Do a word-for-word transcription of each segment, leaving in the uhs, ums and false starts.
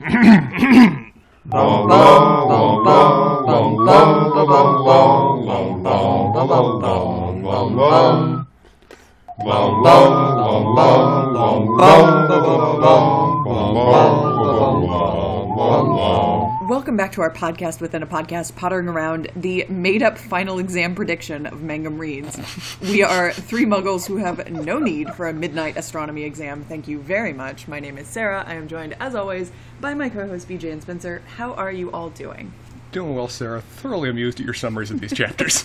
Welcome back to our podcast within a podcast, pottering around the made-up final exam prediction of Mangum Reads. We are three muggles who have no need for a midnight astronomy exam. Thank you very much. My name is Sarah. I am joined, as always, by my co-hosts B J and Spencer. How are you all doing? Doing well, Sarah. Thoroughly amused at your summaries of these chapters.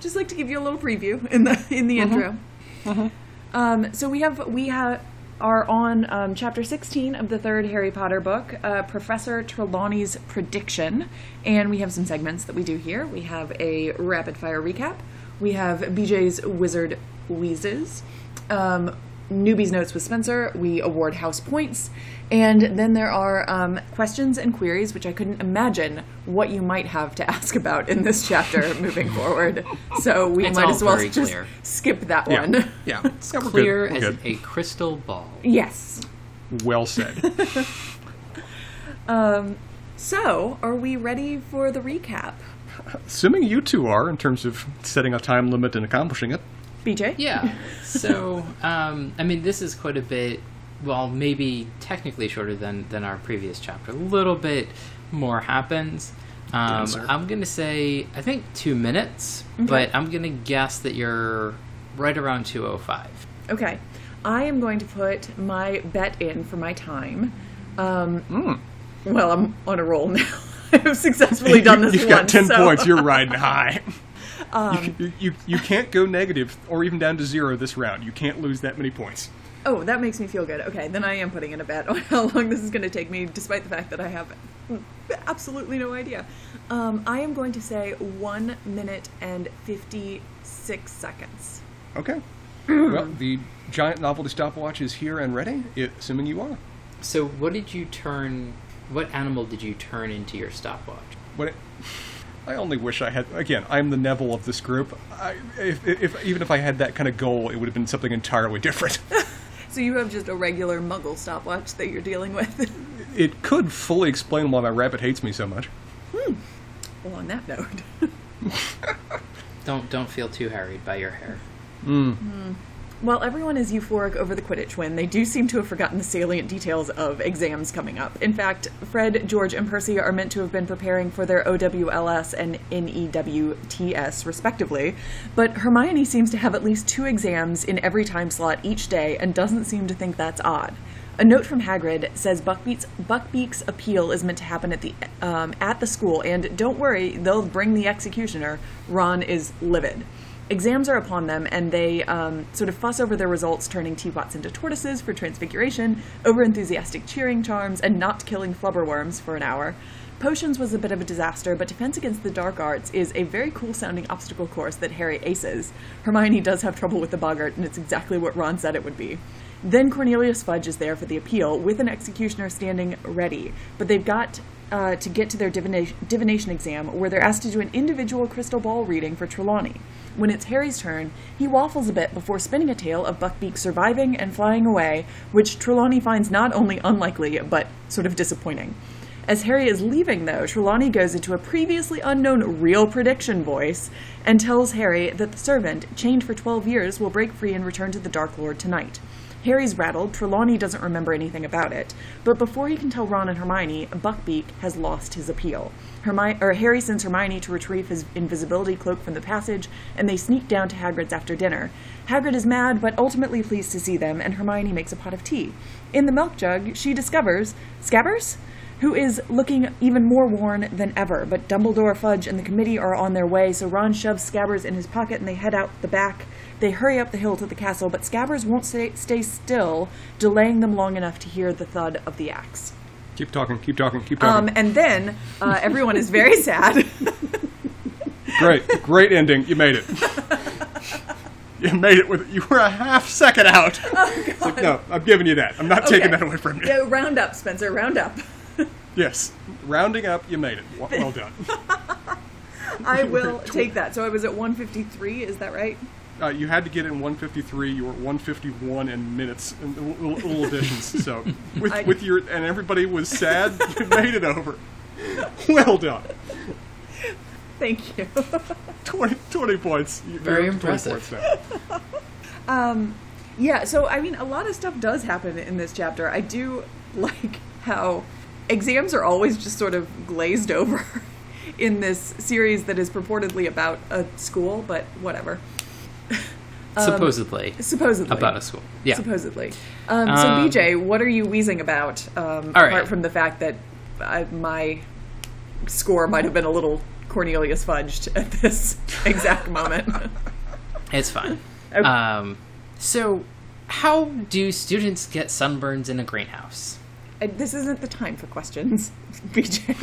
Just like to give you a little preview in the in the uh-huh. intro. Uh-huh. Um, so we have we have are on um, chapter sixteen of the third Harry Potter book, uh, Professor Trelawney's Prediction, and we have some segments that we do here. We have a rapid fire recap. We have B J's Wizard Wheezes, um, Newbie's Notes with Spencer. We award house points. And then there are um, questions and queries, which I couldn't imagine what you might have to ask about in this chapter moving forward. So we it's might as well just clear. skip that yeah. one. Yeah, it's yeah, clear as good. a crystal ball. Yes. Well said. um, so, are we ready for the recap? Assuming you two are, in terms of setting a time limit and accomplishing it. B J? Yeah. So, um, I mean, this is quite a bit... Well, maybe technically shorter than, than our previous chapter. A little bit more happens. Um, I'm going to say, I think two minutes, okay. But I'm going to guess that you're right around two oh five. Okay. I am going to put my bet in for my time. Um, mm. Well, I'm on a roll now. I've successfully done this You've once. You've got ten so. points. You're riding high. Um, you, you, you can't go negative or even down to zero this round. You can't lose that many points. Oh, that makes me feel good. Okay, then I am putting in a bet on how long this is going to take me, despite the fact that I have absolutely no idea. Um, I am going to say one minute and fifty-six seconds. Okay. Well, the giant novelty stopwatch is here and ready, assuming you are. So what did you turn, what animal did you turn into your stopwatch? What it, I only wish I had, again, I'm the Neville of this group. I, if, if even if I had that kind of goal, it would have been something entirely different. So you have just a regular muggle stopwatch that you're dealing with? It could fully explain why my rabbit hates me so much. Hmm. Well, on that note. don't don't feel too harried by your hair. Mm. Mm. While everyone is euphoric over the Quidditch win, they do seem to have forgotten the salient details of exams coming up. In fact, Fred, George, and Percy are meant to have been preparing for their O W L S and N E W T S, respectively, but Hermione seems to have at least two exams in every time slot each day and doesn't seem to think that's odd. A note from Hagrid says Buckbeak's, Buckbeak's appeal is meant to happen at the um, at the school, and don't worry, they'll bring the executioner. Ron is livid. Exams are upon them, and they um, sort of fuss over their results, turning teapots into tortoises for Transfiguration, over-enthusiastic cheering charms, and not killing Flubberworms for an hour. Potions was a bit of a disaster, but Defense Against the Dark Arts is a very cool-sounding obstacle course that Harry aces. Hermione does have trouble with the Boggart, and it's exactly what Ron said it would be. Then Cornelius Fudge is there for the appeal, with an executioner standing ready, but they've got... Uh, to get to their divina- divination exam, where they're asked to do an individual crystal ball reading for Trelawney. When it's Harry's turn, he waffles a bit before spinning a tale of Buckbeak surviving and flying away, which Trelawney finds not only unlikely, but sort of disappointing. As Harry is leaving, though, Trelawney goes into a previously unknown real prediction voice and tells Harry that the servant, chained for twelve years, will break free and return to the Dark Lord tonight. Harry's rattled, Trelawney doesn't remember anything about it, but before he can tell Ron and Hermione, Buckbeak has lost his appeal. Hermi- or Harry sends Hermione to retrieve his invisibility cloak from the passage, and they sneak down to Hagrid's after dinner. Hagrid is mad, but ultimately pleased to see them, and Hermione makes a pot of tea. In the milk jug, she discovers Scabbers, who is looking even more worn than ever, but Dumbledore, Fudge, and the committee are on their way, so Ron shoves Scabbers in his pocket and they head out the back. They hurry up the hill to the castle, but Scabbers won't stay, stay still, delaying them long enough to hear the thud of the axe. Keep talking, keep talking, keep talking. Um, and then uh, everyone is very sad. Great, great ending. You made it. You made it with you were a half second out. Oh, God. Like, no, I'm giving you that. I'm not okay. taking that away from you. Yeah, round up, Spencer. Round up. Yes, rounding up, you made it. Well, well done. I will take that. So I was at one fifty-three. Is that right? uh, you had to get it in one fifty-three. You were at one fifty-one in minutes, in little, little additions. So with I... with your and everybody was sad. You made it over. Well done. Thank you. twenty, twenty points. Very impressive. Points um, yeah, so, I mean, a lot of stuff does happen in this chapter. I do like how exams are always just sort of glazed over in this series that is purportedly about a school, but whatever. um, supposedly. Supposedly. About a school. Yeah. Supposedly. Um, um, so, B J, what are you wheezing about, um, apart right. from the fact that I, my score might have been a little... Cornelius fudged at this exact moment. It's fine. Okay. Um, so, how do students get sunburns in a greenhouse? Uh, this isn't the time for questions, B J.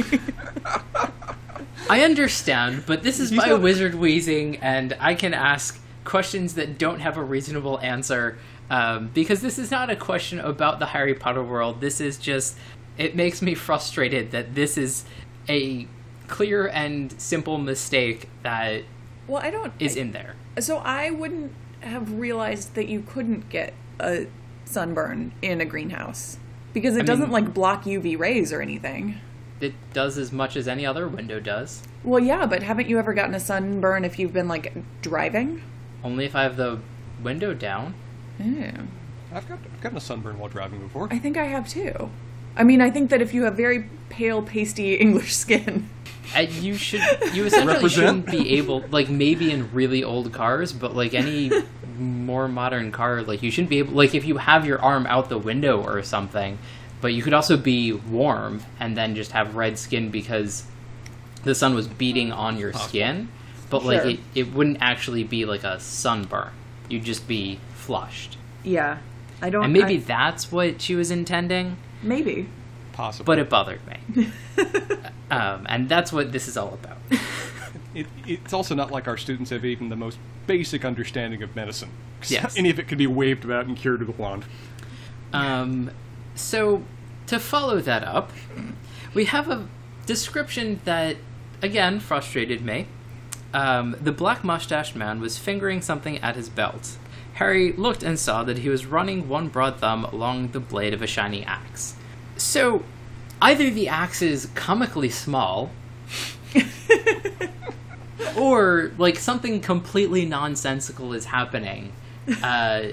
I understand, but this is you my don't... wizard wheezing, and I can ask questions that don't have a reasonable answer, um, because this is not a question about the Harry Potter world. This is just, it makes me frustrated that this is a clear and simple mistake that well, I don't, is I, in there. So I wouldn't have realized that you couldn't get a sunburn in a greenhouse because it I doesn't mean, like block U V rays or anything. It does as much as any other window does. Well, yeah, but haven't you ever gotten a sunburn if you've been like driving? Only if I have the window down. Yeah. I've, got, I've gotten a sunburn while driving before. I think I have too. I mean, I think that if you have very pale, pasty English skin... Uh, you should. You essentially Represent. shouldn't be able, like maybe in really old cars, but like any more modern car, like you shouldn't be able, like if you have your arm out the window or something, but you could also be warm and then just have red skin because the sun was beating on your skin, but like sure. it, it wouldn't actually be like a sunburn. You'd just be flushed. Yeah. I don't And maybe I... that's what she was intending. Maybe. Possible. But it bothered me. Um, and that's what this is all about. it, it's also not like our students have even the most basic understanding of medicine. Yes. Any of it could be waved about and cured with a wand. Um, so, to follow that up, we have a description that, again, frustrated me. Um, the black mustached man was fingering something at his belt. Harry looked and saw that he was running one broad thumb along the blade of a shiny axe. So, either the axe is comically small, or, like, something completely nonsensical is happening uh,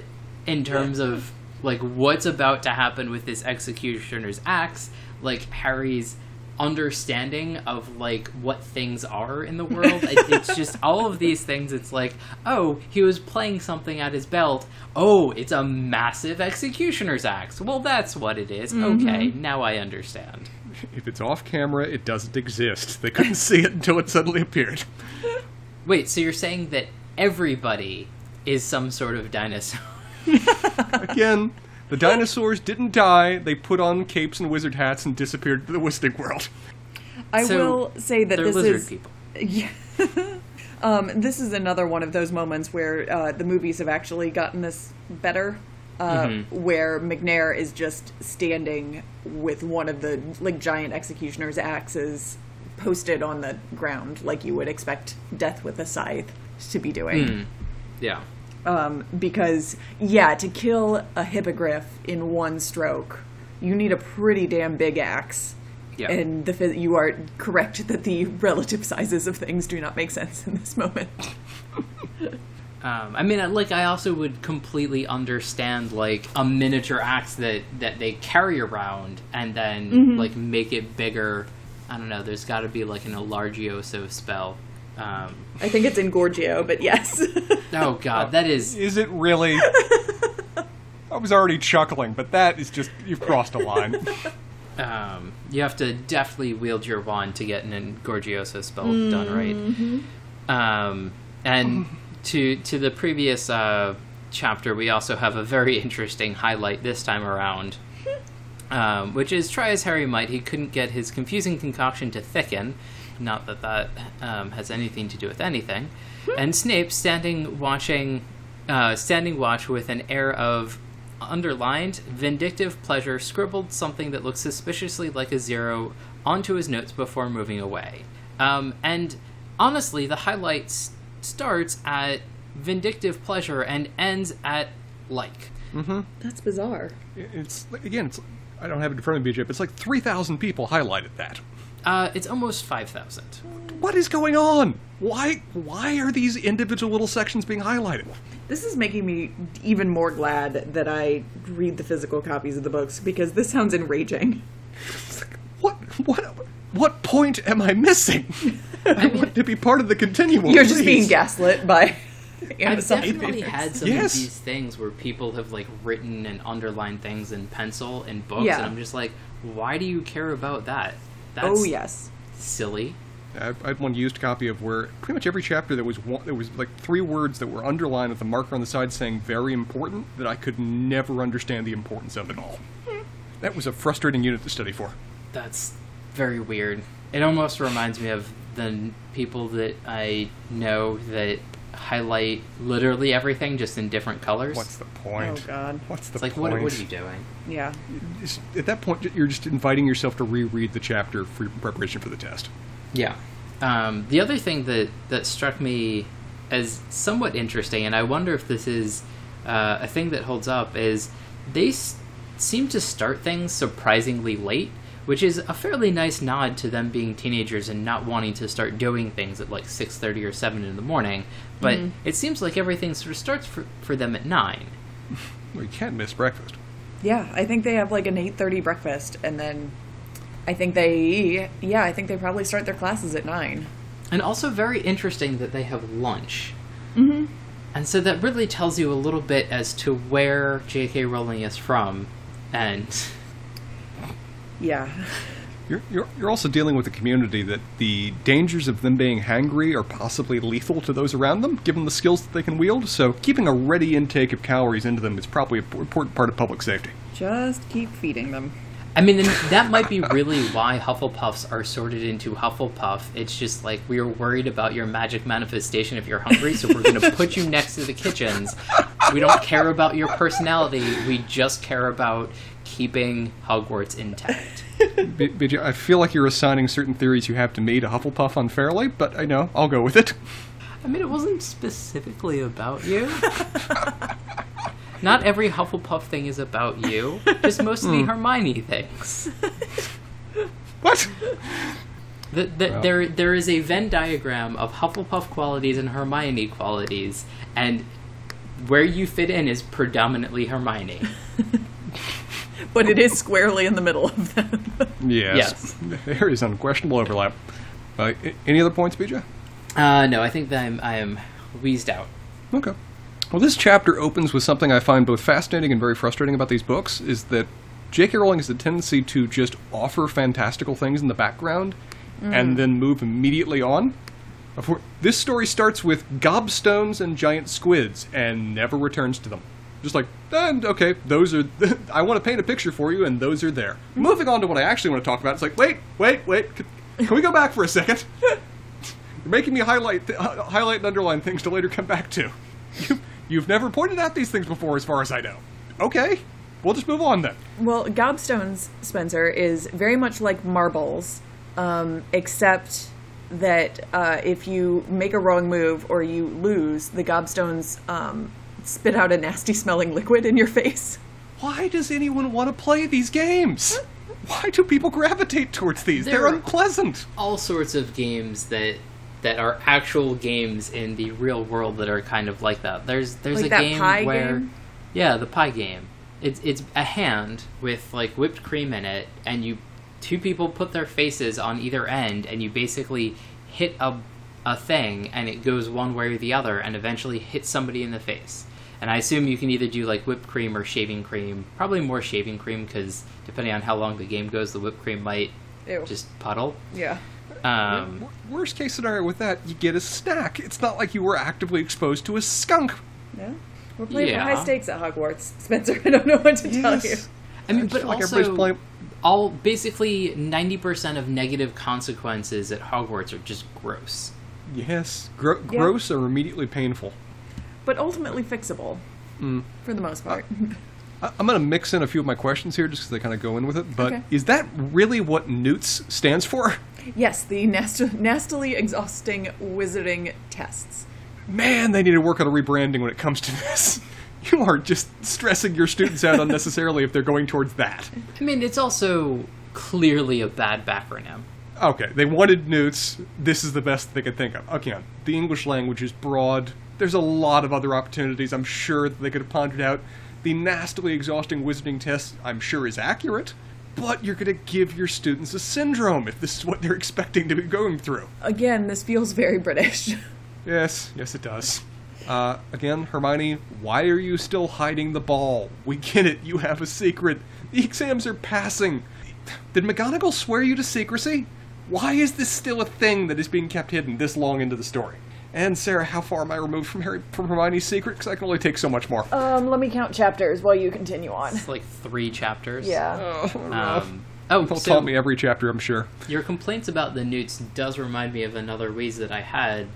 in terms of, like, what's about to happen with this executioner's axe, like, Harry's understanding of, like, what things are in the world. It, it's just all of these things. It's like, oh, he was playing something at his belt. Oh, it's a massive executioner's axe. Well, that's what it is. Mm-hmm. Okay, now I understand. If it's off camera, it doesn't exist. They couldn't see it until it suddenly appeared. Wait, so you're saying that everybody is some sort of dinosaur? Again... The dinosaurs didn't die. They put on capes and wizard hats and disappeared to the wizarding world. I so will say that this lizard is people. Yeah. um, this is another one of those moments where uh, the movies have actually gotten this better, uh, mm-hmm. where McNair is just standing with one of the like giant executioner's axes posted on the ground, like you would expect Death with a Scythe to be doing. Mm. Yeah. Um, because, yeah, to kill a hippogriff in one stroke, you need a pretty damn big axe. Yeah. And the, you are correct that the relative sizes of things do not make sense in this moment. um, I mean, like, I also would completely understand, like, a miniature axe that, that they carry around and then, mm-hmm. like, make it bigger. I don't know, there's got to be, like, an Ellargioso spell. Um, I think it's Engorgio, but yes. Oh, God, that is... Is it really? I was already chuckling, but that is just... You've crossed a line. Um, you have to deftly wield your wand to get an Engorgioso spell mm-hmm. done right. Um, and to to the previous uh, chapter, we also have a very interesting highlight this time around, um, which is, try as Harry might, he couldn't get his confusing concoction to thicken. Not that that um, has anything to do with anything. And Snape, standing watching, uh, standing watch with an air of underlined, vindictive pleasure, scribbled something that looked suspiciously like a zero onto his notes before moving away. Um, and honestly, the highlight starts at vindictive pleasure and ends at like. Mm-hmm. That's bizarre. It's again, it's, I don't have it in front of me, J P, but it's like three thousand people highlighted that. Uh, it's almost five thousand. What is going on? Why why are these individual little sections being highlighted? This is making me even more glad that I read the physical copies of the books, because this sounds enraging. What what what point am I missing? I mean, want to be part of the continuum. You're please. Just being gaslit by Amazon. I've definitely had some yes. of these things where people have like written and underlined things in pencil in books, yeah. and I'm just like, why do you care about that? That's oh yes, silly. I had one used copy of where pretty much every chapter there was one, there was like three words that were underlined with a marker on the side saying "very important" that I could never understand the importance of at all. Mm. That was a frustrating unit to study for. That's very weird. It almost reminds me of the people that I know that highlight literally everything just in different colors. What's the point? Oh God! What's the it's like, point? What, what are you doing? Yeah. It's, at that point, you're just inviting yourself to reread the chapter for preparation for the test. Yeah. Um, the other thing that, that struck me as somewhat interesting, and I wonder if this is uh, a thing that holds up, is they s- seem to start things surprisingly late, which is a fairly nice nod to them being teenagers and not wanting to start doing things at like six thirty or seven in the morning. But mm-hmm. it seems like everything sort of starts for, for them at nine. Well, you can't miss breakfast. Yeah, I think they have like an eight thirty breakfast, and then... I think they, yeah, I think they probably start their classes at nine. And also very interesting that they have lunch. Mm-hmm. And so that really tells you a little bit as to where J K Rowling is from, and... Yeah. You're, you're, you're also dealing with a community that the dangers of them being hangry are possibly lethal to those around them, given the skills that they can wield, so keeping a ready intake of calories into them is probably an important part of public safety. Just keep feeding them. I mean, that might be really why Hufflepuffs are sorted into Hufflepuff. It's just like, we are worried about your magic manifestation if you're hungry, so we're going to put you next to the kitchens. We don't care about your personality. We just care about keeping Hogwarts intact. B- B- I feel like you're assigning certain theories you have to me to Hufflepuff unfairly, but I know, I'll go with it. I mean, it wasn't specifically about you. Not every Hufflepuff thing is about you, just mostly mm. Hermione things. What? The, the, well. There, there is a Venn diagram of Hufflepuff qualities and Hermione qualities, and where you fit in is predominantly Hermione. But it is squarely in the middle of them. Yes. yes. There is unquestionable overlap. Uh, any other points, B J? Uh, no, I think that I'm, I am wheezed out. Okay. Well, this chapter opens with something I find both fascinating and very frustrating about these books, is that J K Rowling has a tendency to just offer fantastical things in the background mm. and then move immediately on. This story starts with gobstones and giant squids and never returns to them. Just like, and okay, those are, I want to paint a picture for you and those are there. Mm. Moving on to what I actually want to talk about, it's like, wait, wait, wait, can, can we go back for a second? You're making me highlight, th- highlight and underline things to later come back to. You, You've never pointed out these things before, as far as I know. Okay, we'll just move on then. Well, gobstones, Spencer, is very much like marbles, um, except that uh, if you make a wrong move or you lose, the gobstones um, spit out a nasty-smelling liquid in your face. Why does anyone want to play these games? Why do people gravitate towards these? There They're unpleasant. All sorts of games that... that are actual games in the real world that are kind of like that. There's there's like a that game pie where, game? yeah, the pie game. It's it's a hand with like whipped cream in it, and you two people put their faces on either end, and you basically hit a a thing, and it goes one way or the other, and eventually hits somebody in the face. And I assume you can either do like whipped cream or shaving cream. Probably more shaving cream because depending on how long the game goes, the whipped cream might Ew. just puddle. Yeah. Um, worst case scenario with that, you get a snack. It's not like you were actively exposed to a skunk. No, we're playing yeah. for high stakes at Hogwarts, Spencer. I don't know what to yes. tell you. I mean, but like also, all basically ninety percent of negative consequences at Hogwarts are just gross. Yes, Gro- yeah. gross or immediately painful, but ultimately fixable mm. for the most part. Uh, I'm going to mix in a few of my questions here just because they kind of go in with it, but okay. is that really what NEWTS stands for? Yes, the nast- nastily exhausting wizarding tests. Man, they need to work on a rebranding when it comes to this. You are just stressing your students out unnecessarily if they're going towards that. I mean, it's also clearly a bad backronym. Okay, they wanted Newts. This is the best they could think of. Again, the English language is broad. There's a lot of other opportunities, I'm sure, that they could have pondered out. The nastily exhausting wizarding test, I'm sure, is accurate. But you're going to give your students a syndrome if this is what they're expecting to be going through. Again, this feels very British. Yes, yes it does. Uh, again, Hermione, why are you still hiding the ball? We get it, you have a secret. The exams are passing. Did McGonagall swear you to secrecy? Why is this still a thing that is being kept hidden this long into the story? And Sarah, how far am I removed from Harry from Hermione's secret? Because I can only take so much more. Um, let me count chapters while you continue on. It's like three chapters. Yeah. Oh, um, oh they'll so taunt me every chapter, I'm sure. Your complaints about the Newts does remind me of another wheeze that I had,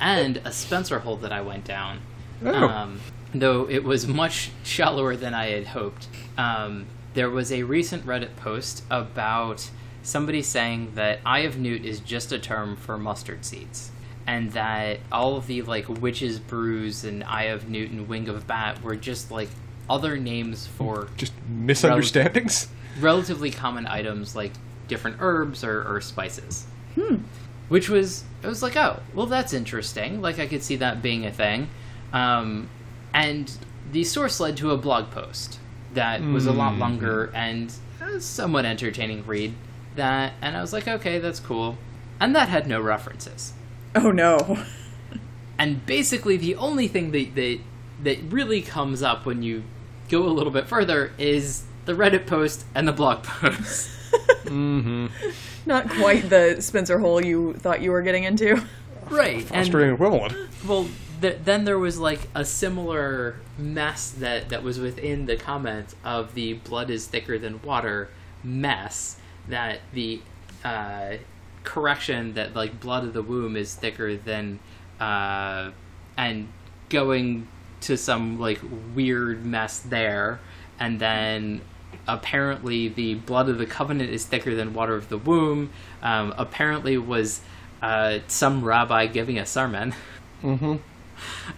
and a Spencer hole that I went down. Oh. Um, though it was much shallower than I had hoped. Um, there was a recent Reddit post about somebody saying that Eye of Newt is just a term for mustard seeds. And that all of the, like, Witch's Brews and Eye of Newt and Wing of Bat were just, like, other names for... Just misunderstandings? Rel- relatively common items, like different herbs or, or spices. Hmm. Which was... I was like, oh, well, that's interesting. Like, I could see that being a thing. Um, and the source led to a blog post that mm. was a lot longer and a somewhat entertaining read. That, and I was like, okay, that's cool. And that had no references. Oh, no. And basically the only thing that, that that really comes up when you go a little bit further is the Reddit post and the blog post. Mm-hmm. Not quite the Spencer hole you thought you were getting into. Right. Frustrating equivalent. Well, th- then there was like a similar mess that, that was within the comment of the blood is thicker than water mess that the... Uh, correction that like blood of the womb is thicker than uh and going to some like weird mess there, and then apparently the blood of the covenant is thicker than water of the womb um apparently was uh some rabbi giving a sermon. Mm-hmm.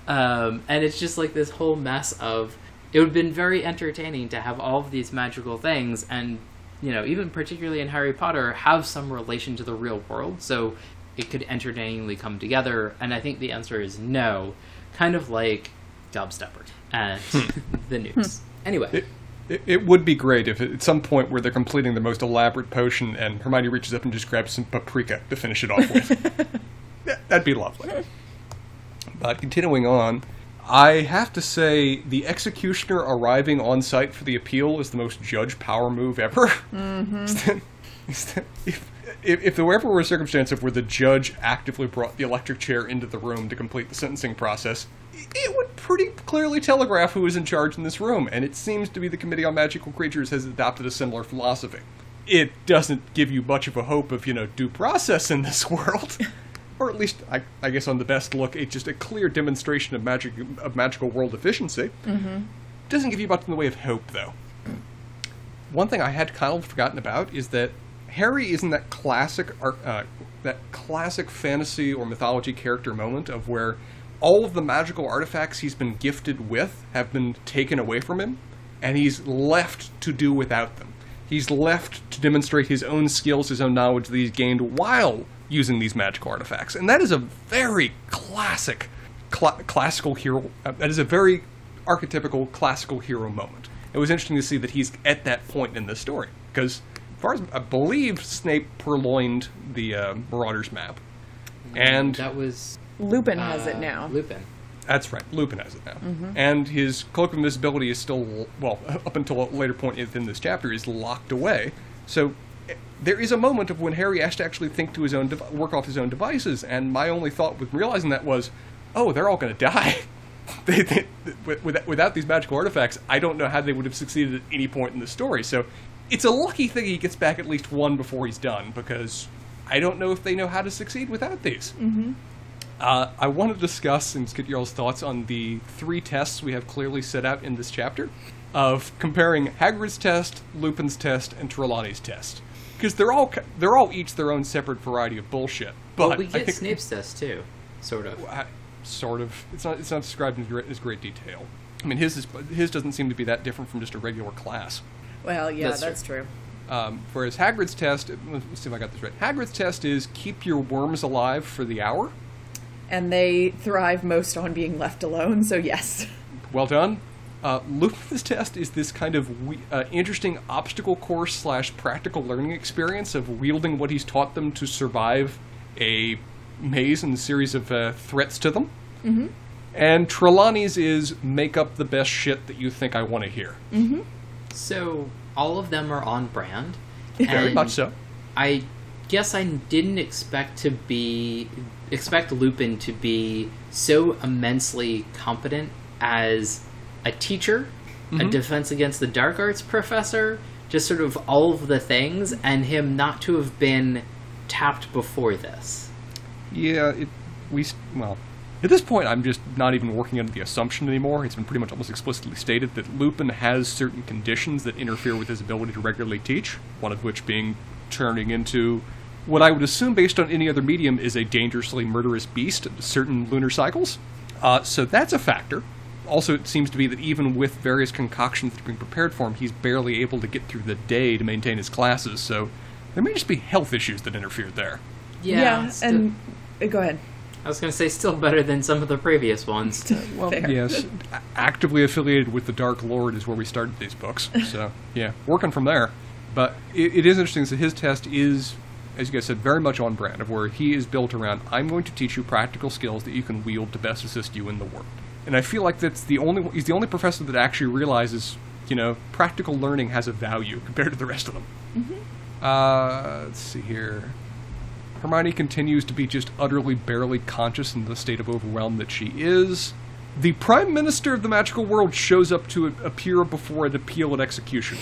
um and it's just like this whole mess of it would have been very entertaining to have all of these magical things, and you know, even particularly in Harry Potter, have some relation to the real world, so it could entertainingly come together, and I think the answer is no. Kind of like Gobstoppers and the Newts. Anyway. It, it, it would be great if at some point where they're completing the most elaborate potion and Hermione reaches up and just grabs some paprika to finish it off with. That'd be lovely. But continuing on, I have to say, the executioner arriving on site for the appeal is the most judge power move ever. Mm-hmm. is that, is that, if, if, if there ever were a circumstance of where the judge actively brought the electric chair into the room to complete the sentencing process, it would pretty clearly telegraph who is in charge in this room, and it seems to be the Committee on Magical Creatures has adopted a similar philosophy. It doesn't give you much of a hope of, you know, due process in this world. Or at least, I, I guess on the best look, it's just a clear demonstration of magic of magical world efficiency. Mm-hmm. Doesn't give you much in the way of hope, though. One thing I had kind of forgotten about is that Harry is in that classic uh, that classic fantasy or mythology character moment of where all of the magical artifacts he's been gifted with have been taken away from him, and he's left to do without them. He's left to demonstrate his own skills, his own knowledge that he's gained while using these magical artifacts. And that is a very classic, cl- classical hero, uh, that is a very archetypical classical hero moment. It was interesting to see that he's at that point in the story, because as far as I believe, Snape purloined the uh, Marauder's Map. And that was... Lupin uh, has it now. Lupin. That's right, Lupin has it now. Mm-hmm. And his Cloak of Invisibility is still, well, up until a later point in this chapter, is locked away. So... There is a moment of when Harry has to actually think to his own, de- work off his own devices, and my only thought with realizing that was, oh, they're all going to die. they, they, without, without these magical artifacts, I don't know how they would have succeeded at any point in the story. So it's a lucky thing he gets back at least one before he's done, because I don't know if they know how to succeed without these. Mm-hmm. Uh, I want to discuss and get y'all's thoughts on the three tests we have clearly set out in this chapter of comparing Hagrid's test, Lupin's test, and Trelawney's test. Because they're all they're all each their own separate variety of bullshit. But well, we get I think, Snape's test too, sort of. I, sort of, it's not it's not described in great, as great detail. I mean, his is, his doesn't seem to be that different from just a regular class. Well, yeah, that's, that's true. true. Um, whereas Hagrid's test, let's see if I got this right. Hagrid's test is keep your worms alive for the hour. And they thrive most on being left alone, so yes. Well done. Uh, Lupin's test is this kind of we- uh, interesting obstacle course slash practical learning experience of wielding what he's taught them to survive a maze and a series of uh, threats to them. Mm-hmm. And Trelawney's is make up the best shit that you think I want to hear. Mm-hmm. So all of them are on brand. Very much so. I guess I didn't expect to be expect Lupin to be so immensely competent as a teacher, mm-hmm. a Defense Against the Dark Arts professor, just sort of all of the things, and him not to have been tapped before this. Yeah, it, we, well, at this point I'm just not even working under the assumption anymore. It's been pretty much almost explicitly stated that Lupin has certain conditions that interfere with his ability to regularly teach, one of which being turning into what I would assume based on any other medium is a dangerously murderous beast at certain lunar cycles. Uh, so that's a factor. Also, it seems to be that even with various concoctions that are being prepared for him, he's barely able to get through the day to maintain his classes, so there may just be health issues that interfered there. Yeah, yeah still, and... Uh, go ahead. I was going to say, still better than some of the previous ones. Uh, well, yes. Actively affiliated with the Dark Lord is where we started these books, so, yeah, working from there. But it, it is interesting that his test is, as you guys said, very much on brand, of where he is built around, I'm going to teach you practical skills that you can wield to best assist you in the world. And I feel like that's the only he's the only professor that actually realizes, you know, practical learning has a value compared to the rest of them. Mm-hmm. Uh, let's see here. Hermione continues to be just utterly barely conscious in the state of overwhelm that she is. The Prime Minister of the Magical World shows up to appear before an appeal at execution.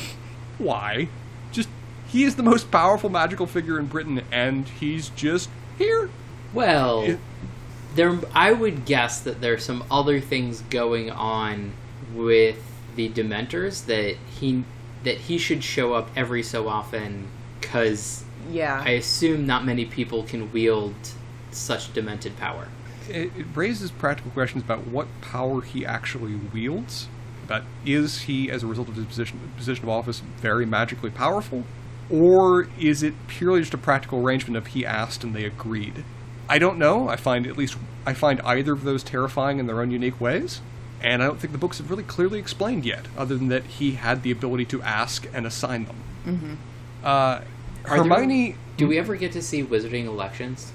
Why? Just, he is the most powerful magical figure in Britain, and he's just here. Well... It, There, I would guess that there's some other things going on with the Dementors that he that he should show up every so often, because yeah. I assume not many people can wield such demented power. It, it raises practical questions about what power he actually wields. About is he, as a result of his position position of office, very magically powerful, or is it purely just a practical arrangement of he asked and they agreed? I don't know. I find at least I find either of those terrifying in their own unique ways, and I don't think the books have really clearly explained yet, other than that he had the ability to ask and assign them. Mm-hmm. Uh, Hermione, there, do we ever get to see wizarding elections?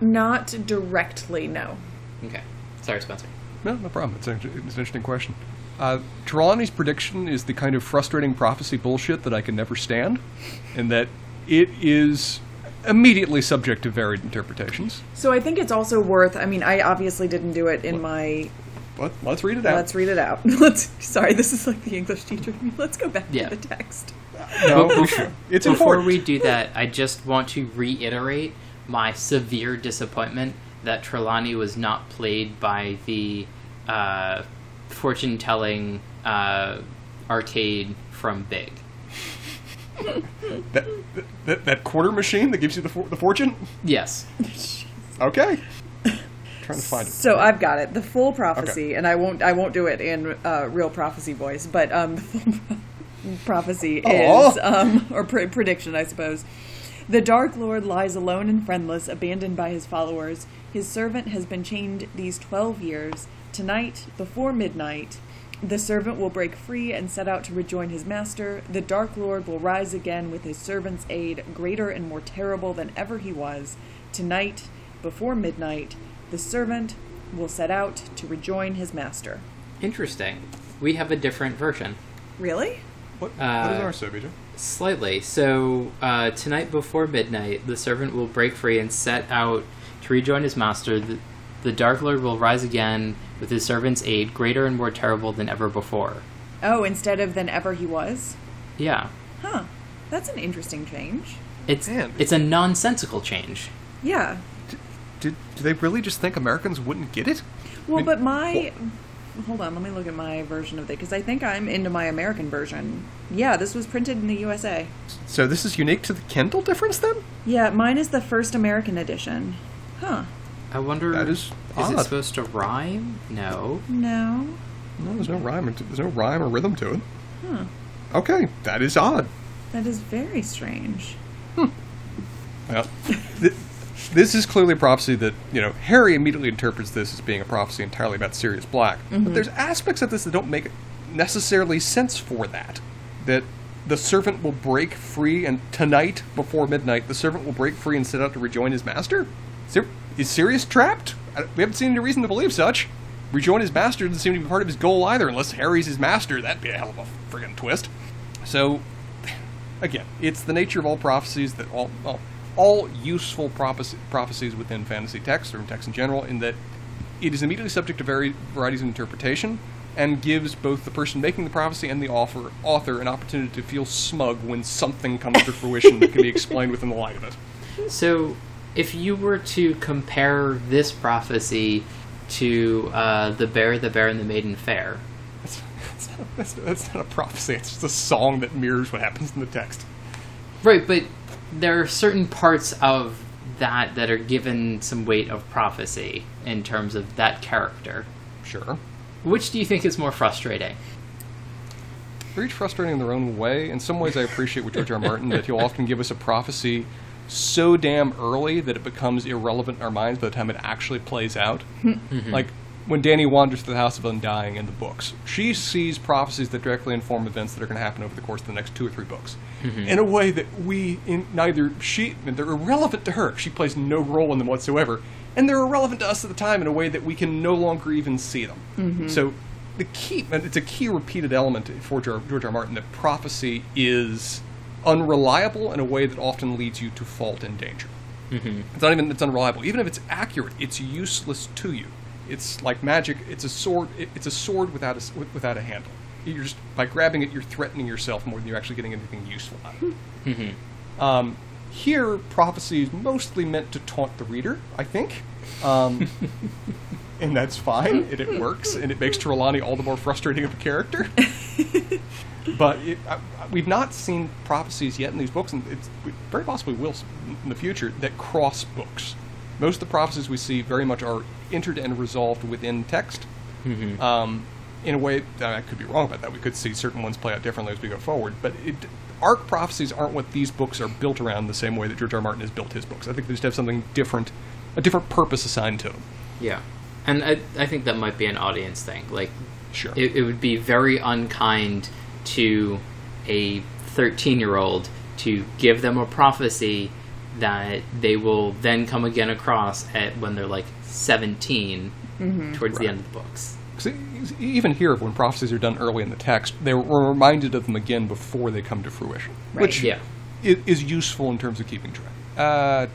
Not directly, no. Okay, sorry, Spencer. No, no problem. It's, a, it's an interesting question. Uh, Trelawney's prediction is the kind of frustrating prophecy bullshit that I can never stand, and that it is. Immediately subject to varied interpretations. So I think it's also worth, I mean, I obviously didn't do it in Let, my... Let, let's read it out. Let's read it out. Let's. Sorry, this is like the English teacher. Let's go back yeah. to the text. No, before, it's before important. we do that, I just want to reiterate my severe disappointment that Trelawney was not played by the uh, fortune-telling uh, arcade from Big. that, that that quarter machine that gives you the for, the fortune? Yes. Okay. I'm trying to find it. So I've got it. The full prophecy, okay. and I won't I won't do it in uh, real prophecy voice, but um, the full prophecy oh. is um or pre- prediction, I suppose. The Dark Lord lies alone and friendless, abandoned by his followers. His servant has been chained these twelve years. Tonight, before midnight. The servant will break free and set out to rejoin his master. The Dark Lord will rise again with his servant's aid, greater and more terrible than ever he was. Tonight, before midnight, the servant will set out to rejoin his master. Interesting. We have a different version. Really? What, uh, what is our survey? Slightly. So, uh, tonight before midnight, the servant will break free and set out to rejoin his master. The, the Dark Lord will rise again... with his servant's aid, greater and more terrible than ever before. Oh, instead of than ever he was? Yeah. Huh. That's an interesting change. It's Man. it's a nonsensical change. Yeah. D- did do they really just think Americans wouldn't get it? Well, I mean, but my... Well, hold on, let me look at my version of it, because I think I'm into my American version. Yeah, this was printed in the U S A. So this is unique to the Kindle difference, then? Yeah, mine is the first American edition. Huh. I wonder, that is, is it supposed to rhyme? No. No. No, there's no rhyme. There's no rhyme or rhythm to it. Huh. Okay, that is odd. That is very strange. Hmm. Well, th- this is clearly a prophecy that, you know, Harry immediately interprets this as being a prophecy entirely about Sirius Black. Mm-hmm. But there's aspects of this that don't make necessarily sense for that. That the servant will break free, and tonight, before midnight, the servant will break free and set out to rejoin his master? Sir- is Sirius trapped? I- we haven't seen any reason to believe such. Rejoin his master doesn't seem to be part of his goal either, unless Harry's his master. That'd be a hell of a friggin' twist. So, again, it's the nature of all prophecies, that all all, all useful prophecy, prophecies within fantasy texts, or in texts in general, in that it is immediately subject to varied varieties of interpretation, and gives both the person making the prophecy and the author, author an opportunity to feel smug when something comes to fruition that can be explained within the light of it. So, if you were to compare this prophecy to uh, The Bear, the Bear, and the Maiden Fair. That's, that's, not, that's, that's not a prophecy. It's just a song that mirrors what happens in the text. Right, but there are certain parts of that that are given some weight of prophecy in terms of that character. Sure. Which do you think is more frustrating? They're each frustrating in their own way. In some ways, I appreciate with George R. R. Martin that he'll often give us a prophecy so damn early that it becomes irrelevant in our minds by the time it actually plays out. Mm-hmm. Like, when Dani wanders to the House of Undying in the books, she sees prophecies that directly inform events that are going to happen over the course of the next two or three books. Mm-hmm. In a way that we, in neither she, they're irrelevant to her. She plays no role in them whatsoever. And they're irrelevant to us at the time in a way that we can no longer even see them. Mm-hmm. So, the key, and it's a key repeated element for George R. R. Martin, that prophecy is unreliable in a way that often leads you to fault and danger. Mm-hmm. It's not even it's unreliable. Even if it's accurate, it's useless to you. It's like magic. It's a sword. It, it's a sword without a without a handle. You're just, by grabbing it, you're threatening yourself more than you're actually getting anything useful out of it. Mm-hmm. Um, here, prophecy is mostly meant to taunt the reader, I think, um, and that's fine. And it works, and it makes Trelawney all the more frustrating of a character. But it, I, we've not seen prophecies yet in these books, and it's very possibly will in the future, that cross books. Most of the prophecies we see very much are entered and resolved within text. Mm-hmm. Um, in a way, I could be wrong about that. We could see certain ones play out differently as we go forward. But it, arc prophecies aren't what these books are built around the same way that George R. R. Martin has built his books. I think they just have something different, a different purpose assigned to them. Yeah. And I, I think that might be an audience thing. Like, sure. it, it would be very unkind to a thirteen-year-old to give them a prophecy that they will then come again across at when they're like seventeen, mm-hmm. towards right. the end of the books. See, even here, when prophecies are done early in the text, they were reminded of them again before they come to fruition, right. which yeah. is, is useful in terms of keeping track. Uh,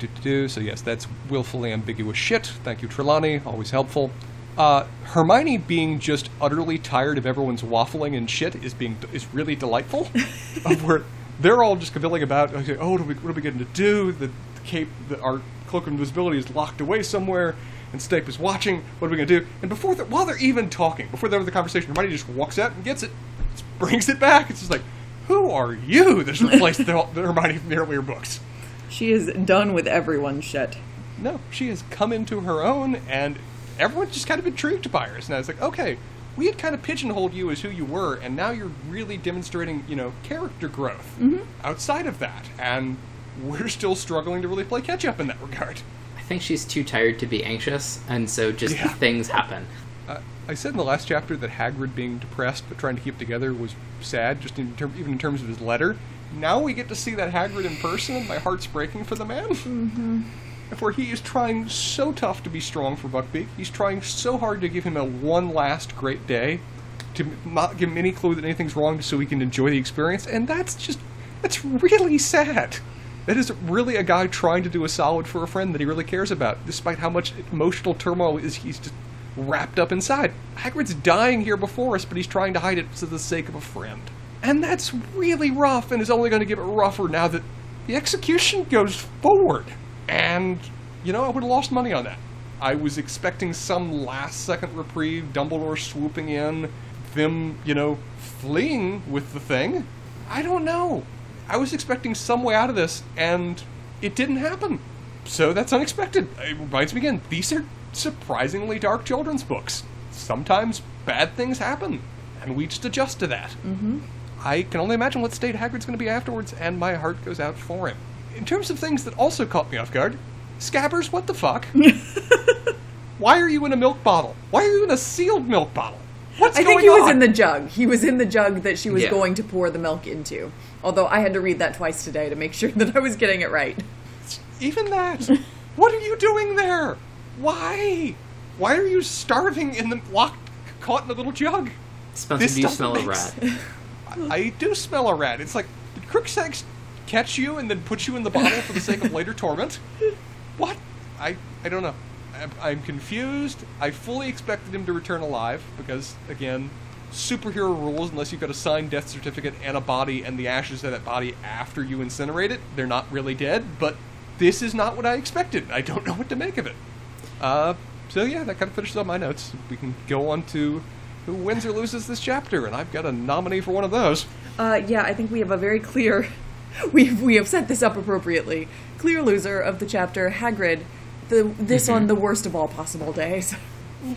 so yes, that's willfully ambiguous shit. Thank you, Trelawney. Always helpful. Uh, Hermione being just utterly tired of everyone's waffling and shit is being is really delightful. Of where they're all just cavilling about, okay, oh, what are we, what are we going to do? The, the cape, the, our cloak of invisibility is locked away somewhere, and Snape is watching. What are we going to do? And before the, while they're even talking, before they're over the conversation, Hermione just walks out and gets it, brings it back. It's just like, who are you? That's replaced the, the Hermione from the earlier books. She is done with everyone's shit. No, she has come into her own, and everyone's just kind of intrigued by her. And I was like, okay, we had kind of pigeonholed you as who you were, and now you're really demonstrating, you know, character growth, mm-hmm. outside of that. And we're still struggling to really play catch-up in that regard. I think she's too tired to be anxious, and so just yeah. things happen. Uh, I said in the last chapter that Hagrid being depressed but trying to keep together was sad, just in ter- even in terms of his letter. Now we get to see that Hagrid in person, and my heart's breaking for the man. Mm-hmm. Where he is trying so tough to be strong for Buckbeak. He's trying so hard to give him a one last great day, to not give him any clue that anything's wrong so he can enjoy the experience. And that's just, that's really sad. That is really a guy trying to do a solid for a friend that he really cares about, despite how much emotional turmoil is he's just wrapped up inside. Hagrid's dying here before us, but he's trying to hide it for the sake of a friend. And that's really rough, and is only going to get rougher now that the execution goes forward. And, you know, I would have lost money on that. I was expecting some last-second reprieve, Dumbledore swooping in, them, you know, fleeing with the thing. I don't know. I was expecting some way out of this, and it didn't happen. so that's unexpected. It reminds me again, these are surprisingly dark children's books. Sometimes bad things happen, and we just adjust to that. Mm-hmm. I can only imagine what state Hagrid's going to be afterwards, and my heart goes out for him. In terms of things that also caught me off guard, Scabbers, what the fuck? Why are you in a milk bottle? Why are you in a sealed milk bottle? What's I going think he on? was in the jug. He was in the jug that she was yeah. going to pour the milk into. Although I had to read that twice today to make sure that I was getting it right. Even that. What are you doing there? Why? Why are you starving in the locked, caught in a little jug? Spencer, this do you smell makes... a rat? I, I do smell a rat. It's like, did Crookshanks catch you and then put you in the bottle for the sake of later torment? What? I, I don't know. I'm confused. I fully expected him to return alive because, again, superhero rules, unless you've got a signed death certificate and a body and the ashes of that body after you incinerate it, they're not really dead, but this is not what I expected. I don't know what to make of it. Uh, so, yeah, that kind of finishes up my notes. We can go on to who wins or loses this chapter, and I've got a nominee for one of those. Uh, yeah, I think we have a very clear... We've, we have set this up appropriately. Clear loser of the chapter, Hagrid. The, this mm-hmm. on the worst of all possible days.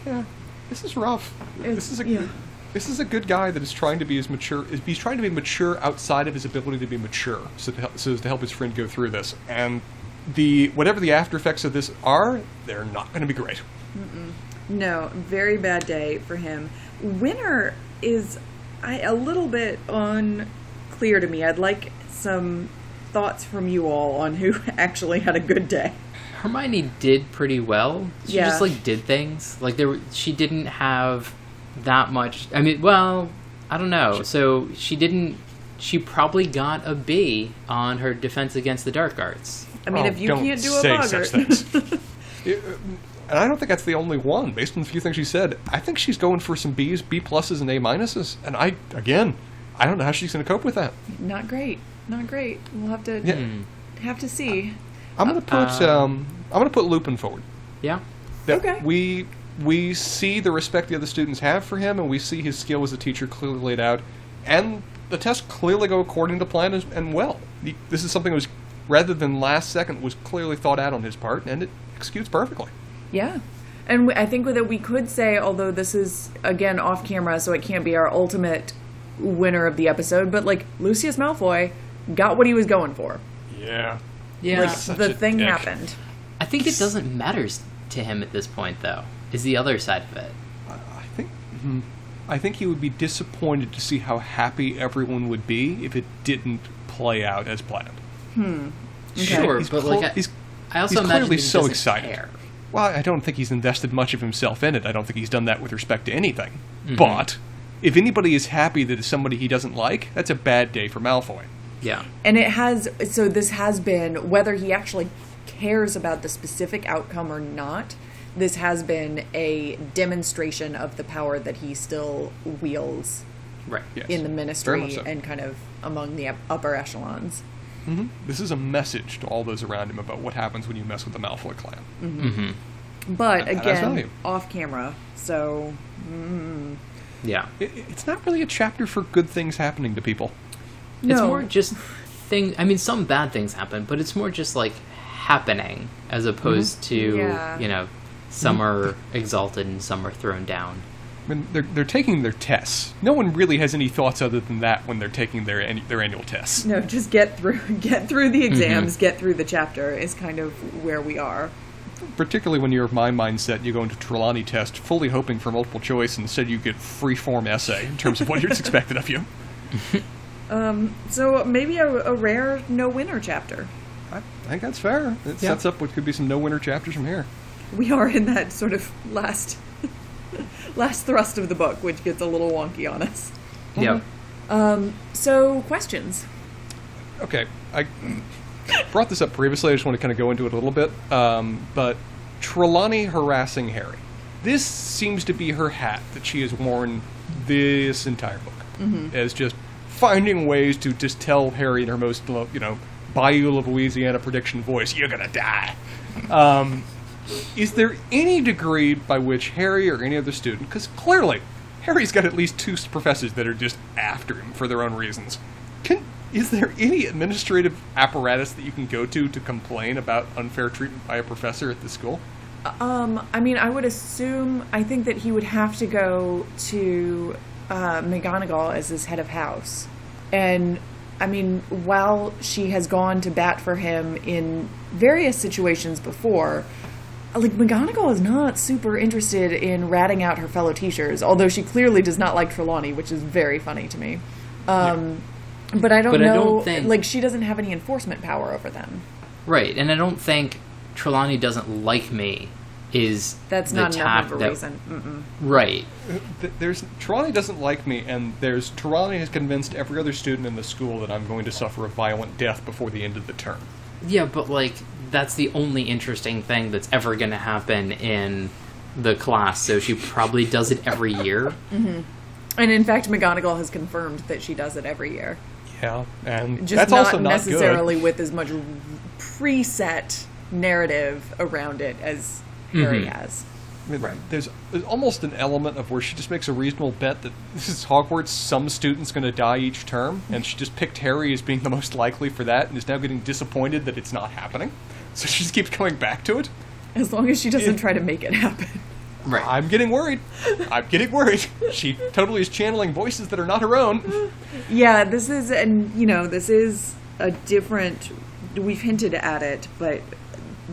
Yeah, this is rough. It's, this is a yeah. this is a good guy that is trying to be as mature. He's trying to be mature outside of his ability to be mature, so to help, so as to help his friend go through this. And the whatever the after effects of this are, they're not going to be great. Mm-mm. No, very bad day for him. Winner is I, a little bit unclear to me. I'd like some thoughts from you all on who actually had a good day. Hermione did pretty well. She yeah. just, like, did things. Like, there were, she didn't have that much... I mean, well, I don't know. She, so, she didn't... She probably got a B on her Defense Against the Dark Arts. I mean, oh, if you can't do a Boggart... And I don't think that's the only one, based on the few things she said. I think she's going for some Bs, B-pluses, and A-minuses. And I, again, I don't know how she's going to cope with that. Not great. Not great. We'll have to... Yeah. Have to see... I, I'm gonna put um, I'm gonna put Lupin forward. Yeah. That okay. We we see the respect the other students have for him, and we see his skill as a teacher clearly laid out, and the tests clearly go according to plan as, and well. The, this is something that was rather than last second was clearly thought out on his part, and it executes perfectly. Yeah, and we, I think that we could say, although this is again off camera, so it can't be our ultimate winner of the episode, but like Lucius Malfoy got what he was going for. Yeah. Yeah, like, the thing dick. happened. I think it doesn't matter to him at this point, though, is the other side of it. I think mm-hmm. I think he would be disappointed to see how happy everyone would be if it didn't play out as planned. Hmm. Okay. Sure, he's but cl- like, he's, I also he's imagine clearly he so excited. Care. Well, I don't think he's invested much of himself in it. I don't think he's done that with respect to anything. Mm-hmm. But if anybody is happy that it's somebody he doesn't like, that's a bad day for Malfoy. Yeah. And it has, so this has been, whether he actually cares about the specific outcome or not, this has been a demonstration of the power that he still wields right. yes. in the ministry so. and kind of among the upper echelons. Mm-hmm. This is a message to all those around him about what happens when you mess with the Malfoy clan. Mm-hmm. Mm-hmm. But, and, again, and off camera, so... Mm. Yeah. It, it's not really a chapter for good things happening to people. No. It's more just things... I mean, some bad things happen, but it's more just, like, happening as opposed to, yeah. you know, some are exalted and some are thrown down. I mean, they're, they're taking their tests. No one really has any thoughts other than that when they're taking their their annual tests. No, just get through get through the exams, mm-hmm. get through the chapter is kind of where we are. Particularly when you're of my mindset, you go into Trelawney test fully hoping for multiple choice, and instead you get free-form essay in terms of what is expected of you. Um, so maybe a, a rare no-winner chapter. I think that's fair. It yeah. sets up what could be some no-winner chapters from here. We are in that sort of last last thrust of the book, which gets a little wonky on us. Yeah. Um, so, questions? Okay. I brought this up previously. I just want to kind of go into it a little bit. Um, but Trelawney harassing Harry. This seems to be her hat that she has worn this entire book. Mm-hmm. As just... finding ways to just tell Harry in her most, you know, Bayou of Louisiana prediction voice, you're gonna die. Um, is there any degree by which Harry or any other student, because clearly Harry's got at least two professors that are just after him for their own reasons, can is there any administrative apparatus that you can go to to complain about unfair treatment by a professor at the school? Um, I mean, I would assume, I think that he would have to go to uh, McGonagall as his head of house. And, I mean, while she has gone to bat for him in various situations before, like, McGonagall is not super interested in ratting out her fellow teachers, although she clearly does not like Trelawney, which is very funny to me. Um, yeah. But I don't but know, I don't think... like, she doesn't have any enforcement power over them. Right, and I don't think... Trelawney doesn't like me is that's the not enough of a that, reason. Mm-mm. Right. There's Trelawney doesn't like me, and there's Trelawney has convinced every other student in the school that I'm going to suffer a violent death before the end of the term. Yeah, but like that's the only interesting thing that's ever going to happen in the class. So she probably does it every year. Mm-hmm. And in fact, McGonagall has confirmed that she does it every year. Yeah, and just that's not also not necessarily good. With as much preset narrative around it as Harry mm-hmm. has. I mean, right. there's, there's almost an element of where she just makes a reasonable bet that this is Hogwarts, some student's going to die each term, and she just picked Harry as being the most likely for that, and is now getting disappointed that it's not happening. So she just keeps coming back to it. As long as she doesn't it, try to make it happen. Right. I'm getting worried. I'm getting worried. She totally is channeling voices that are not her own. Yeah, this is, and you know, this is a different, we've hinted at it, but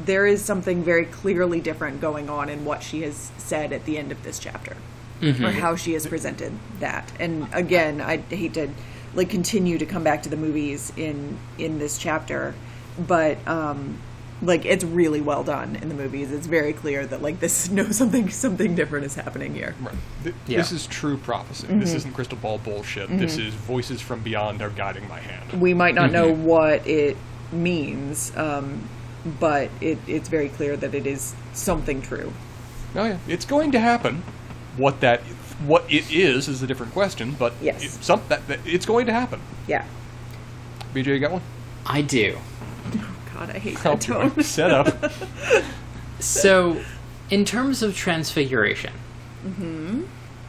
there is something very clearly different going on in what she has said at the end of this chapter, mm-hmm. or how she has presented that. And again, I hate to like continue to come back to the movies in in this chapter, but um, like it's really well done in the movies. It's very clear that like this no something something different is happening here. Right. Th- yeah. This is true prophecy. Mm-hmm. This isn't crystal ball bullshit. Mm-hmm. This is voices from beyond are guiding my hand. We might not mm-hmm. know what it means. Um, But it, it's very clear that it is something true. Oh yeah, it's going to happen. What that, what it is, is a different question. But yes, it, some, that, that, it's going to happen. Yeah. B J, you got one? I do. Oh God, I hate that tone. Setup. So, in terms of transfiguration, mm-hmm.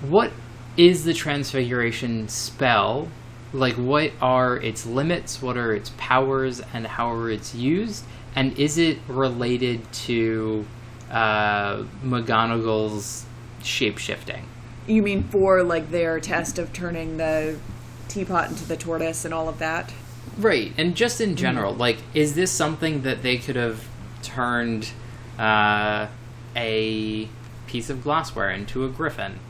what is the transfiguration spell? Like, what are its limits? What are its powers? And how are its used? And is it related to uh, McGonagall's shape-shifting? You mean for, like, their test of turning the teapot into the tortoise and all of that? Right, and just in general, mm-hmm. like, is this something that they could have turned uh, a piece of glassware into a griffin?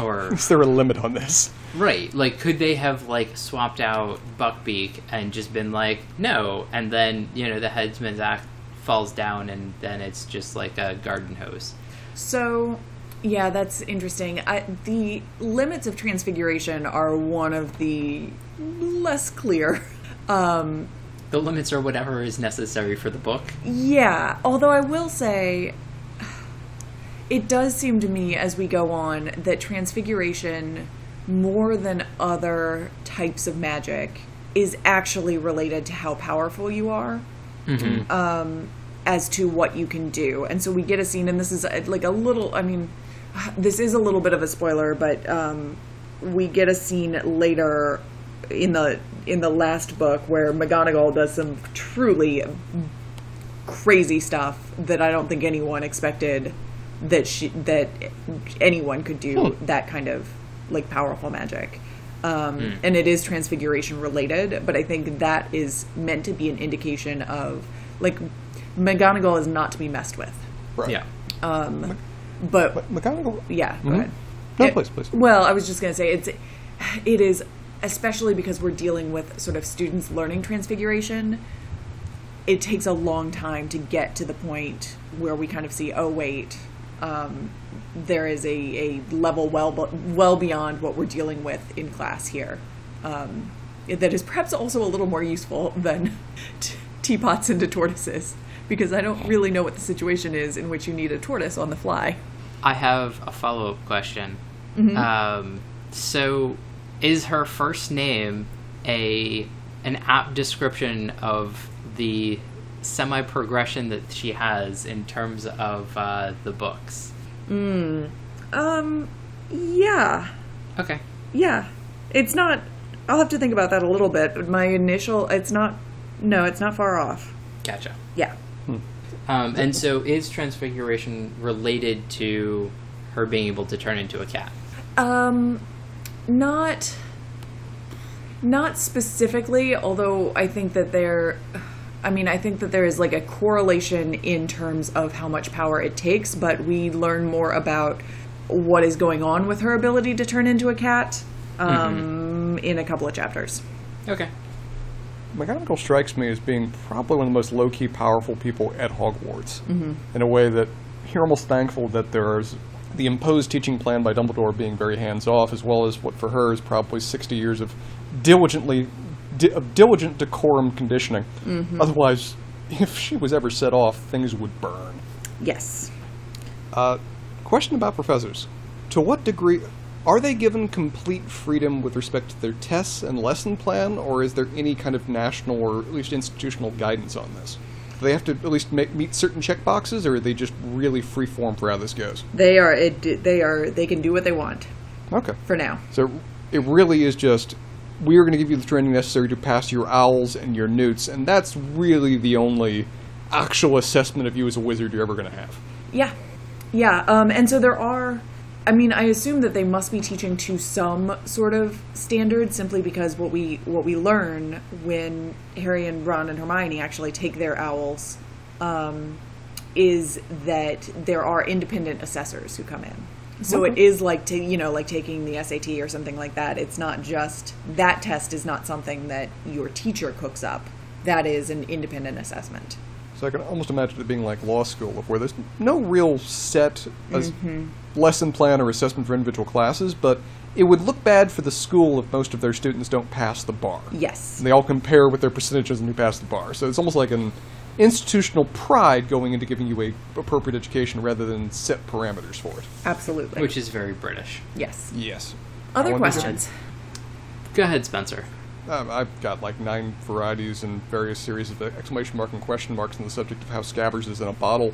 Or is there a limit on this? Right, like, could they have, like, swapped out Buckbeak and just been like, no, and then, you know, the headsman's act falls down and then it's just like a garden hose? So, yeah, that's interesting. I, the limits of transfiguration are one of the less clear. Um, the limits are whatever is necessary for the book? Yeah, although I will say, it does seem to me as we go on that transfiguration, more than other types of magic, is actually related to how powerful you are, mm-hmm. um, as to what you can do. And so we get a scene, and this is like a little, I mean, this is a little bit of a spoiler, but um, we get a scene later in the in the last book where McGonagall does some truly crazy stuff that I don't think anyone expected that she that anyone could do hmm. that kind of like powerful magic, um, mm. and it is transfiguration related, but I think that is meant to be an indication of like McGonagall is not to be messed with. Right. Yeah. Um, Mac- but Mac- McGonagall. Yeah. Go mm-hmm. ahead. No, it, please, please. Well, I was just gonna say it's it is especially because we're dealing with sort of students learning transfiguration. It takes a long time to get to the point where we kind of see, oh wait. Um, there is a, a level well well beyond what we're dealing with in class here, um, that is perhaps also a little more useful than t- teapots into tortoises, because I don't really know what the situation is in which you need a tortoise on the fly. I have a follow-up question. Mm-hmm. Um, so is her first name a an apt description of the semi-progression that she has in terms of uh, the books? Mm. Um, yeah. Okay. Yeah. It's not I'll have to think about that a little bit. But my initial, it's not, no, it's not far off. Gotcha. Yeah. Hmm. Um, and so is Transfiguration related to her being able to turn into a cat? Um, not, not specifically, although I think that there, I mean, I think that there is like a correlation in terms of how much power it takes, but we learn more about what is going on with her ability to turn into a cat um, mm-hmm. in a couple of chapters. Okay. McGonagall strikes me as being probably one of the most low-key powerful people at Hogwarts, mm-hmm. in a way that you're almost thankful that there's the imposed teaching plan by Dumbledore being very hands-off, as well as what for her is probably sixty years of diligently, di- of diligent decorum conditioning. Mm-hmm. Otherwise, if she was ever set off, things would burn. Yes. Uh, question about professors. To what degree... Are they given complete freedom with respect to their tests and lesson plan, or is there any kind of national or at least institutional guidance on this? Do they have to at least make, meet certain checkboxes, or are they just really free-form for how this goes? They are. It, they are. They can do what they want. Okay. For now. So it really is just, we are going to give you the training necessary to pass your OWLS and your NEWTS, and that's really the only actual assessment of you as a wizard you're ever going to have. Yeah. Yeah. Um, and so there are... I mean, I assume that they must be teaching to some sort of standard, simply because what we what we learn when Harry and Ron and Hermione actually take their OWLS um, is that there are independent assessors who come in. So mm-hmm. it is like to, you know, like taking the S A T or something like that. It's not just that test is not something that your teacher cooks up. That is an independent assessment. So I can almost imagine it being like law school, where there's no real set as mm-hmm. lesson plan or assessment for individual classes, but it would look bad for the school if most of their students don't pass the bar. Yes. And they all compare with their percentages and who pass the bar. So it's almost like an institutional pride going into giving you a appropriate education rather than set parameters for it. Absolutely. Which is very British. Yes. Yes. Other questions? Go ahead, Spencer. Um, I've got like nine varieties and various series of exclamation mark and question marks on the subject of how Scabbers is in a bottle,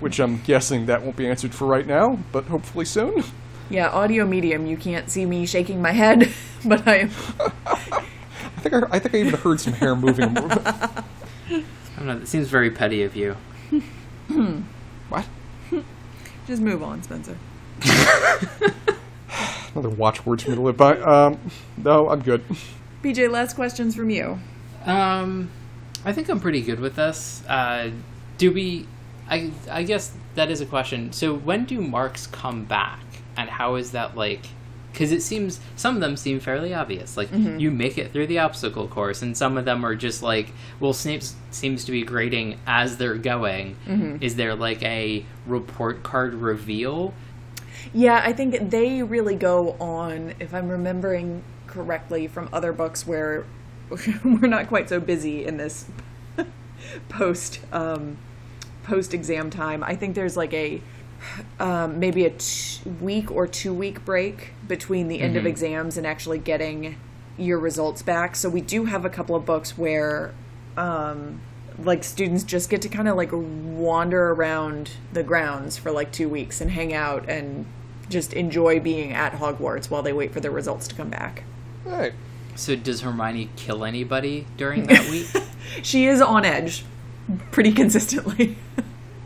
which I'm guessing that won't be answered for right now, but hopefully soon. Yeah, audio medium. You can't see me shaking my head, but I am... I think I, I think I even heard some hair moving. I don't know. That seems very petty of you. Hmm. What? Just move on, Spencer. Another watchwords for me to live by. Um, no, I'm good. B J, last questions from you. Um, I think I'm pretty good with this. Uh, do we... I I guess that is a question. So when do marks come back? And how is that, like... Because it seems... Some of them seem fairly obvious. Like, mm-hmm. you make it through the obstacle course. And some of them are just like... Well, Snape seems to be grading as they're going. Mm-hmm. Is there, like, a report card reveal? Yeah, I think they really go on, if I'm remembering... correctly from other books where we're not quite so busy in this post um, post exam time. I think there's like a um, maybe a t- week or two week break between the end mm-hmm. of exams and actually getting your results back. So we do have a couple of books where um, like students just get to kind of like wander around the grounds for like two weeks and hang out and just enjoy being at Hogwarts while they wait for their results to come back. Right. So does Hermione kill anybody during that week? She is on edge pretty consistently.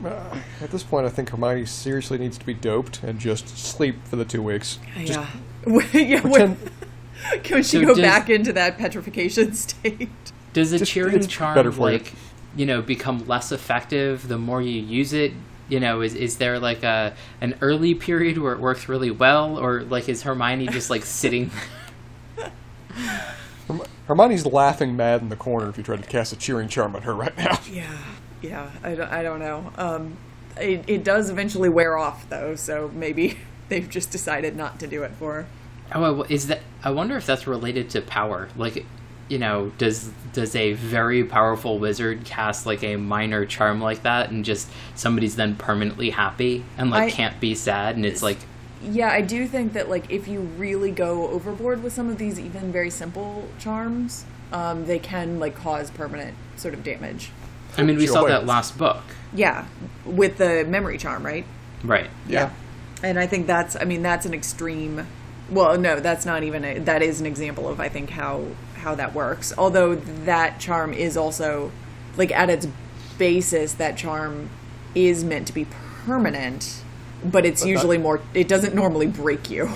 uh, at this point, I think Hermione seriously needs to be doped and just sleep for the two weeks. Just yeah. yeah pretend... Can she so go does, back into that petrification state? Does the just, cheering charm, like, you. you know, become less effective the more you use it? You know, is is there like a an early period where it works really well, or like is Hermione just like sitting? Hermione's laughing mad in the corner if you try to cast a cheering charm at her right now. Yeah, yeah, I don't, I don't know. Um, it it does eventually wear off though, so maybe they've just decided not to do it for her. Oh, is that? I wonder if that's related to power, like. You know, does does a very powerful wizard cast, like, a minor charm like that and just somebody's then permanently happy and, like, I, can't be sad and it's, like... Yeah, I do think that, like, if you really go overboard with some of these even very simple charms, um, they can, like, cause permanent sort of damage. I mean, we sure. saw that last book. Yeah, with the memory charm, right? Right. Yeah. yeah. And I think that's, I mean, that's an extreme Well, no, that's not even a, that is an example of, I think, how how that works. Although that charm is also, like, at its basis, that charm is meant to be permanent, but it's but usually that, more, it doesn't normally break you.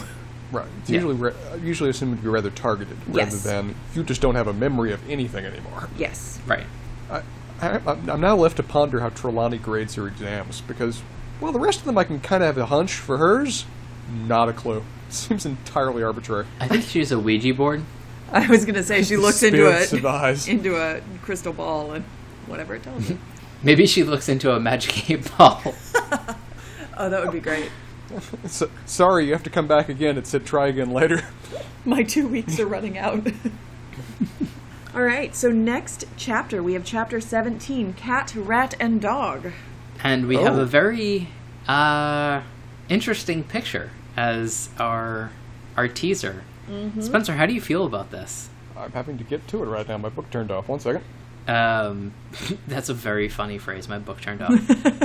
Right. It's usually, yeah. re- usually assumed to be rather targeted, rather yes. than, you just don't have a memory of anything anymore. Yes. Right. I, I, I'm now left to ponder how Trelawney grades her exams, because, well, the rest of them I can kind of have a hunch. For hers, not a clue. Seems entirely arbitrary. I think she's a Ouija board. I was going to say, she looks into a, into a crystal ball and whatever it tells you. Maybe she looks into a magic eight ball. Oh, that would be great. So, sorry, you have to come back again. It said try again later. My two weeks are running out. All right, so next chapter, we have chapter seventeen, Cat, Rat, and Dog. And we oh. have a very uh, interesting picture as our our teaser. Mm-hmm. Spencer, how do you feel about this? I'm having to get to it right now. My book turned off. One second. Um, that's a very funny phrase. My book turned off.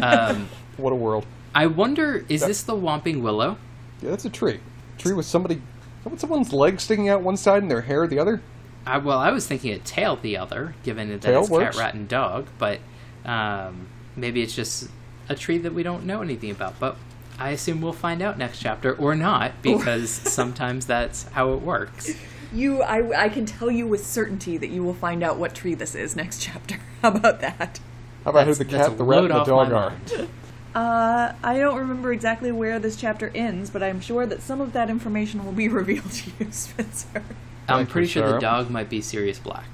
um, what a world. I wonder, is that, this the Whomping Willow? Yeah, that's a tree. A tree with somebody, with someone's leg sticking out one side and their hair the other? I, well, I was thinking a tail the other, given that tail it's works. Cat, rat, and dog, but um, maybe it's just a tree that we don't know anything about, but I assume we'll find out next chapter, or not, because sometimes that's how it works. You, I, I can tell you with certainty that you will find out what tree this is next chapter. How about that? How about that's, who the cat, the rat, and the dog are? Uh, I don't remember exactly where this chapter ends, but I'm sure that some of that information will be revealed to you, Spencer. I'm pretty sure the dog might be Sirius Black.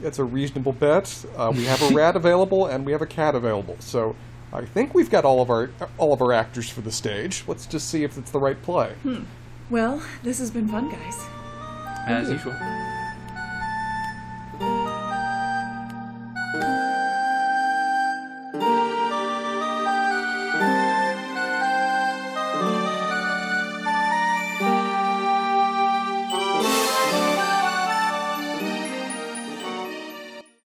That's a reasonable bet. Uh, we have a rat available, and we have a cat available, so I think we've got all of our all of our actors for the stage. Let's just see if it's the right play. Hmm. Well, this has been fun, guys. As usual.